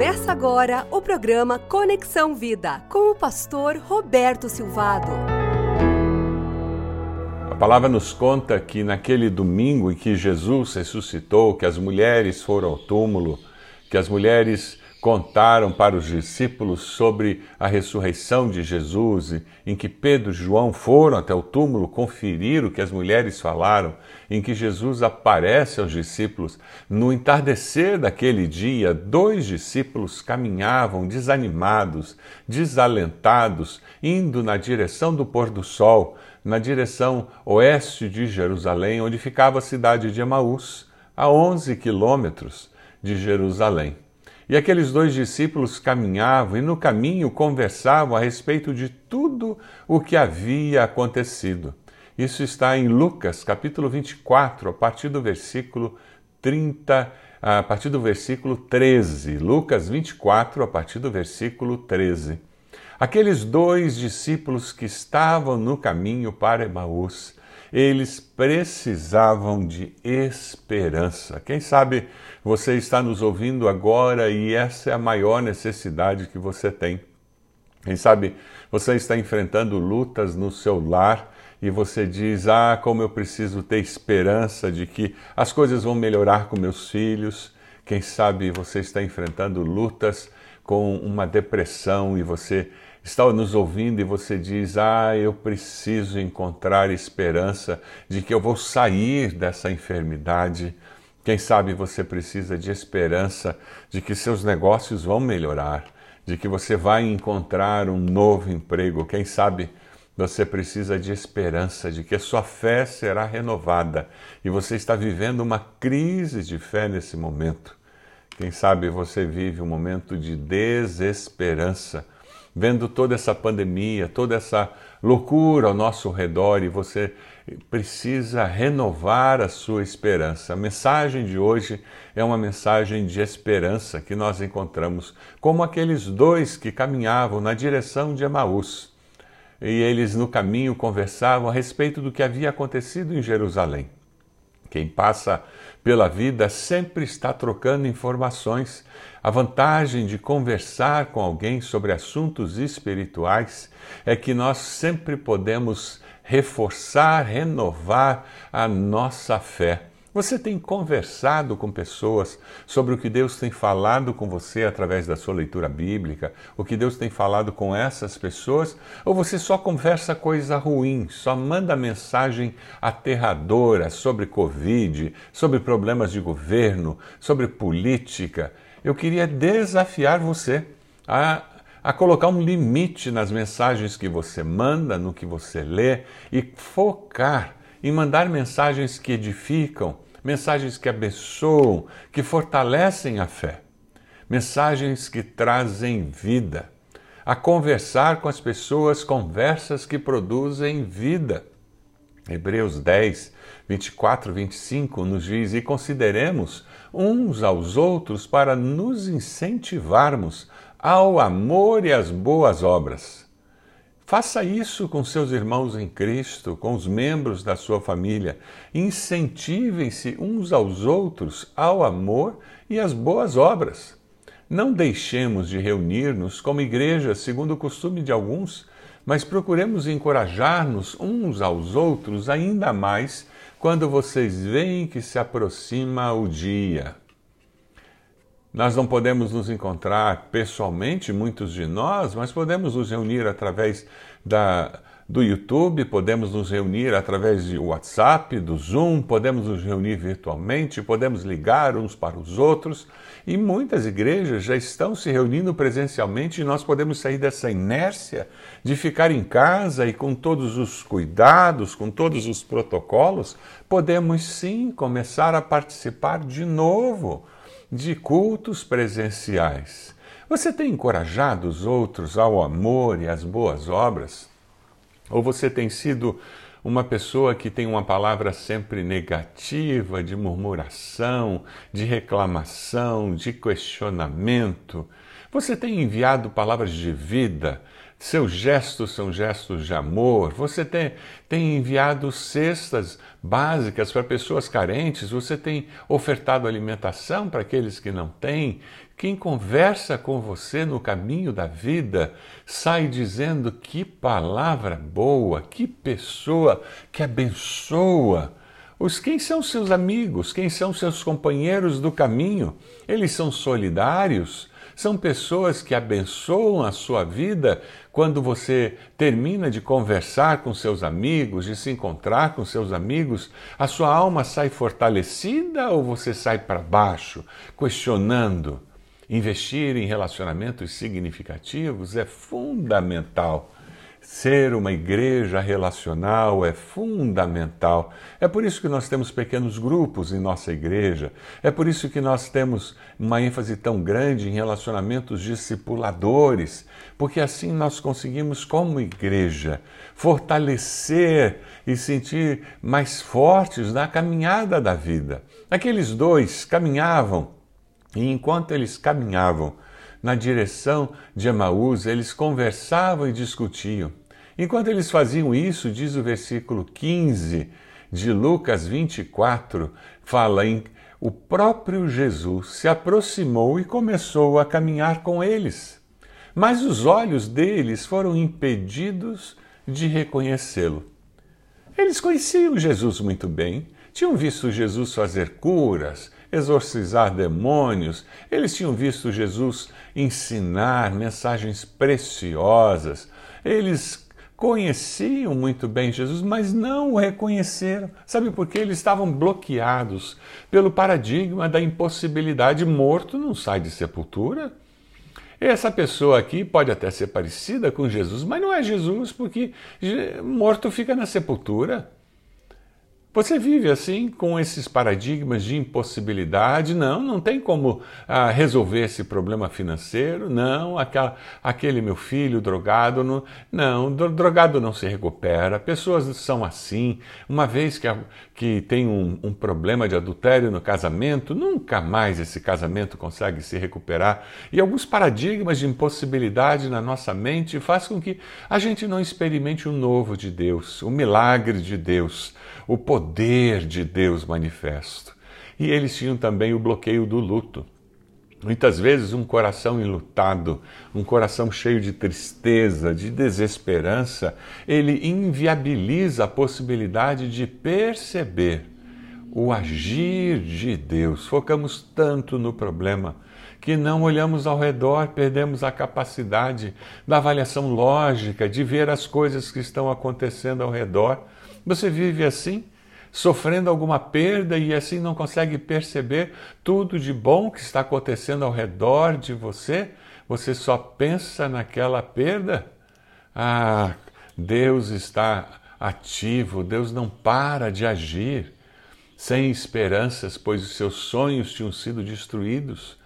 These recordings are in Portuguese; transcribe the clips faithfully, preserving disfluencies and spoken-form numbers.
Começa agora o programa Conexão Vida, com o pastor Roberto Silvado. A palavra nos conta que naquele domingo em que Jesus ressuscitou, que as mulheres foram ao túmulo, que as mulheres contaram para os discípulos sobre a ressurreição de Jesus, em que Pedro e João foram até o túmulo conferir o que as mulheres falaram, em que Jesus aparece aos discípulos. No entardecer daquele dia, dois discípulos caminhavam desanimados, desalentados, indo na direção do pôr do sol, na direção oeste de Jerusalém, onde ficava a cidade de Emaús, a onze quilômetros de Jerusalém. E aqueles dois discípulos caminhavam e no caminho conversavam a respeito de tudo o que havia acontecido. Isso está em Lucas, capítulo vinte e quatro, a partir do versículo trinta, a partir do versículo treze. Lucas vinte e quatro, a partir do versículo treze. Aqueles dois discípulos que estavam no caminho para Emaús, eles precisavam de esperança. Quem sabe você está nos ouvindo agora e essa é a maior necessidade que você tem. Quem sabe você está enfrentando lutas no seu lar e você diz, ah, como eu preciso ter esperança de que as coisas vão melhorar com meus filhos. Quem sabe você está enfrentando lutas com uma depressão e você está nos ouvindo e você diz, ah, eu preciso encontrar esperança de que eu vou sair dessa enfermidade. Quem sabe você precisa de esperança de que seus negócios vão melhorar, de que você vai encontrar um novo emprego. Quem sabe você precisa de esperança de que a sua fé será renovada e você está vivendo uma crise de fé nesse momento. Quem sabe você vive um momento de desesperança, vendo toda essa pandemia, toda essa loucura ao nosso redor e você precisa renovar a sua esperança. A mensagem de hoje é uma mensagem de esperança que nós encontramos como aqueles dois que caminhavam na direção de Emaús. E eles no caminho conversavam a respeito do que havia acontecido em Jerusalém. Quem passa pela vida sempre está trocando informações. A vantagem de conversar com alguém sobre assuntos espirituais é que nós sempre podemos reforçar, renovar a nossa fé. Você tem conversado com pessoas sobre o que Deus tem falado com você através da sua leitura bíblica, o que Deus tem falado com essas pessoas, ou você só conversa coisa ruim, só manda mensagem aterradora sobre Covid, sobre problemas de governo, sobre política? Eu queria desafiar você a a colocar um limite nas mensagens que você manda, no que você lê e focar em mandar mensagens que edificam, mensagens que abençoam, que fortalecem a fé, mensagens que trazem vida, a conversar com as pessoas, conversas que produzem vida. Hebreus dez, vinte e quatro, vinte e cinco nos diz, e consideremos uns aos outros para nos incentivarmos ao amor e às boas obras. Faça isso com seus irmãos em Cristo, com os membros da sua família. Incentivem-se uns aos outros ao amor e às boas obras. Não deixemos de reunir-nos como igreja, segundo o costume de alguns, mas procuremos encorajar-nos uns aos outros ainda mais quando vocês veem que se aproxima o dia. Nós não podemos nos encontrar pessoalmente, muitos de nós, mas podemos nos reunir através da, do YouTube, podemos nos reunir através do WhatsApp, do Zoom, podemos nos reunir virtualmente, podemos ligar uns para os outros. E muitas igrejas já estão se reunindo presencialmente e nós podemos sair dessa inércia de ficar em casa e com todos os cuidados, com todos os protocolos, podemos sim começar a participar de novo de cultos presenciais. Você tem encorajado os outros ao amor e às boas obras? Ou você tem sido uma pessoa que tem uma palavra sempre negativa, de murmuração, de reclamação, de questionamento? Você tem enviado palavras de vida, Seus gestos são gestos de amor. Você tem, tem enviado cestas básicas para pessoas carentes. Você tem ofertado alimentação para aqueles que não têm. Quem conversa com você no caminho da vida sai dizendo: que palavra boa, que pessoa que abençoa. Os, quem são seus amigos? Quem são seus companheiros do caminho? Eles são solidários? São pessoas que abençoam a sua vida quando você termina de conversar com seus amigos, de se encontrar com seus amigos? A sua alma sai fortalecida ou você sai para baixo, questionando? Investir em relacionamentos significativos é fundamental. Ser uma igreja relacional é fundamental. É por isso que nós temos pequenos grupos em nossa igreja. É por isso que nós temos uma ênfase tão grande em relacionamentos discipuladores, porque assim nós conseguimos, como igreja, fortalecer e sentir mais fortes na caminhada da vida. Aqueles dois caminhavam, e enquanto eles caminhavam na direção de Emaús, eles conversavam e discutiam. Enquanto eles faziam isso, diz o versículo quinze de Lucas vinte e quatro, fala em o próprio Jesus se aproximou e começou a caminhar com eles, mas os olhos deles foram impedidos de reconhecê-lo. Eles conheciam Jesus muito bem, tinham visto Jesus fazer curas, exorcizar demônios, eles tinham visto Jesus ensinar mensagens preciosas, eles conheciam muito bem Jesus, mas não o reconheceram. Sabe por quê? Eles estavam bloqueados pelo paradigma da impossibilidade. Morto não sai de sepultura. Essa pessoa aqui pode até ser parecida com Jesus, mas não é Jesus, porque morto fica na sepultura. Você vive assim, com esses paradigmas de impossibilidade? Não, não tem como ah, resolver esse problema financeiro, não, aquela, aquele meu filho drogado, não, não, drogado não se recupera, pessoas são assim, uma vez que, que tem um, um problema de adultério no casamento, nunca mais esse casamento consegue se recuperar, e alguns paradigmas de impossibilidade na nossa mente faz com que a gente não experimente o novo de Deus, o milagre de Deus, o poder poder de Deus manifesto. E eles tinham também o bloqueio do luto. Muitas vezes um coração enlutado, um coração cheio de tristeza, de desesperança, ele inviabiliza a possibilidade de perceber o agir de Deus. Focamos tanto no problema que não olhamos ao redor, perdemos a capacidade da avaliação lógica, de ver as coisas que estão acontecendo ao redor. Você vive assim, sofrendo alguma perda e assim não consegue perceber tudo de bom que está acontecendo ao redor de você? Você só pensa naquela perda? Ah, Deus está ativo, Deus não para de agir. Sem esperanças, pois os seus sonhos tinham sido destruídos.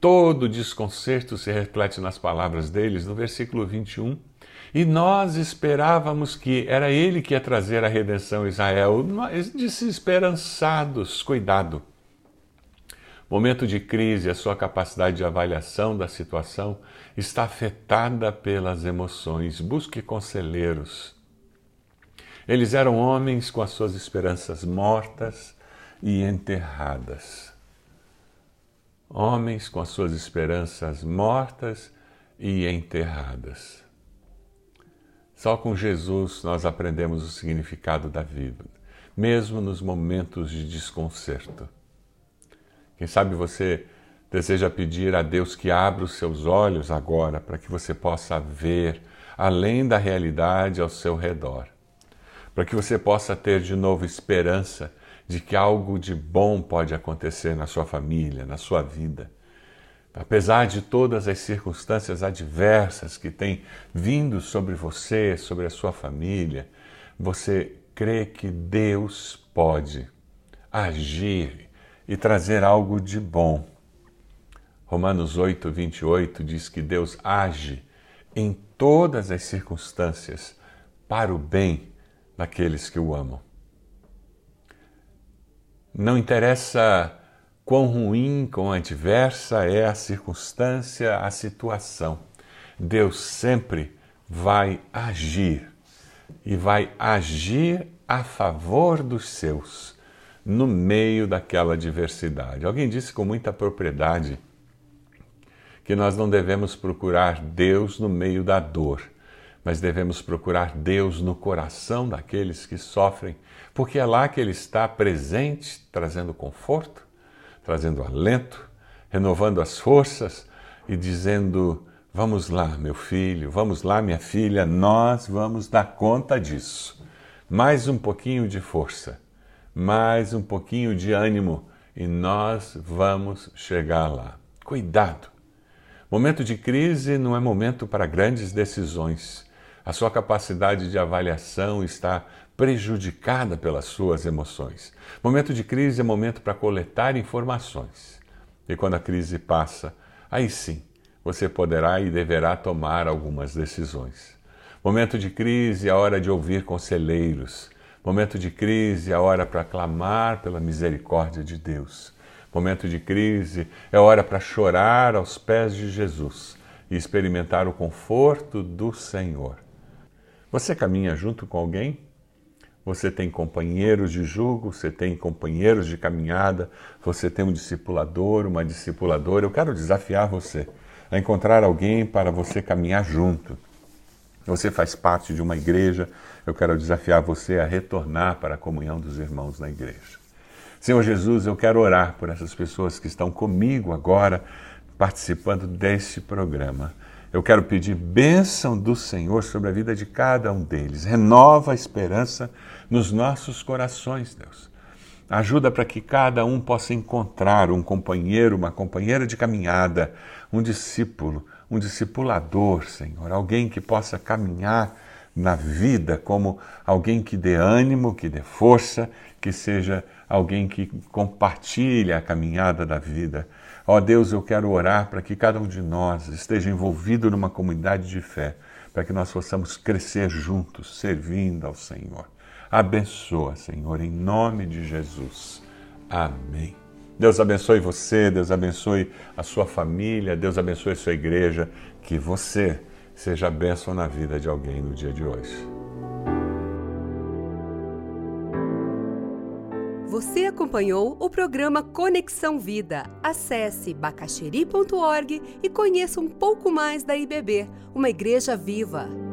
Todo desconcerto se reflete nas palavras deles, no versículo vinte e um. E nós esperávamos que era ele que ia trazer a redenção a Israel. Desesperançados, cuidado. Momento de crise, a sua capacidade de avaliação da situação está afetada pelas emoções. Busque conselheiros. Eles eram homens com as suas esperanças mortas e enterradas. Homens com as suas esperanças mortas e enterradas. Só com Jesus nós aprendemos o significado da vida, mesmo nos momentos de desconcerto. Quem sabe você deseja pedir a Deus que abra os seus olhos agora para que você possa ver além da realidade ao seu redor, para que você possa ter de novo esperança de que algo de bom pode acontecer na sua família, na sua vida. Apesar de todas as circunstâncias adversas que têm vindo sobre você, sobre a sua família, você crê que Deus pode agir e trazer algo de bom. Romanos oito, vinte e oito diz que Deus age em todas as circunstâncias para o bem daqueles que o amam. Não interessa quão ruim, quão adversa é a circunstância, a situação, Deus sempre vai agir, e vai agir a favor dos seus, no meio daquela diversidade. Alguém disse com muita propriedade que nós não devemos procurar Deus no meio da dor, mas devemos procurar Deus no coração daqueles que sofrem, porque é lá que Ele está presente, trazendo conforto, trazendo alento, renovando as forças e dizendo: vamos lá, meu filho, vamos lá, minha filha, nós vamos dar conta disso. Mais um pouquinho de força, mais um pouquinho de ânimo e nós vamos chegar lá. Cuidado! Momento de crise não é momento para grandes decisões. A sua capacidade de avaliação está prejudicada pelas suas emoções. Momento de crise é momento para coletar informações. E quando a crise passa, aí sim, você poderá e deverá tomar algumas decisões. Momento de crise é hora de ouvir conselheiros. Momento de crise é hora para clamar pela misericórdia de Deus. Momento de crise é hora para chorar aos pés de Jesus e experimentar o conforto do Senhor. Você caminha junto com alguém? Você tem companheiros de jugo, você tem companheiros de caminhada, você tem um discipulador, uma discipuladora. Eu quero desafiar você a encontrar alguém para você caminhar junto. Você faz parte de uma igreja, eu quero desafiar você a retornar para a comunhão dos irmãos na igreja. Senhor Jesus, eu quero orar por essas pessoas que estão comigo agora, participando deste programa. Eu quero pedir bênção do Senhor sobre a vida de cada um deles. Renova a esperança nos nossos corações, Deus. Ajuda para que cada um possa encontrar um companheiro, uma companheira de caminhada, um discípulo, um discipulador, Senhor. Alguém que possa caminhar na vida como alguém que dê ânimo, que dê força, que seja alguém que compartilhe a caminhada da vida. Ó oh Deus, eu quero orar para que cada um de nós esteja envolvido numa comunidade de fé, para que nós possamos crescer juntos, servindo ao Senhor. Abençoa, Senhor, em nome de Jesus. Amém. Deus abençoe você, Deus abençoe a sua família, Deus abençoe a sua igreja, que você seja a bênção na vida de alguém no dia de hoje. Você acompanhou o programa Conexão Vida. Acesse bacacheri ponto org e conheça um pouco mais da I B B, uma igreja viva.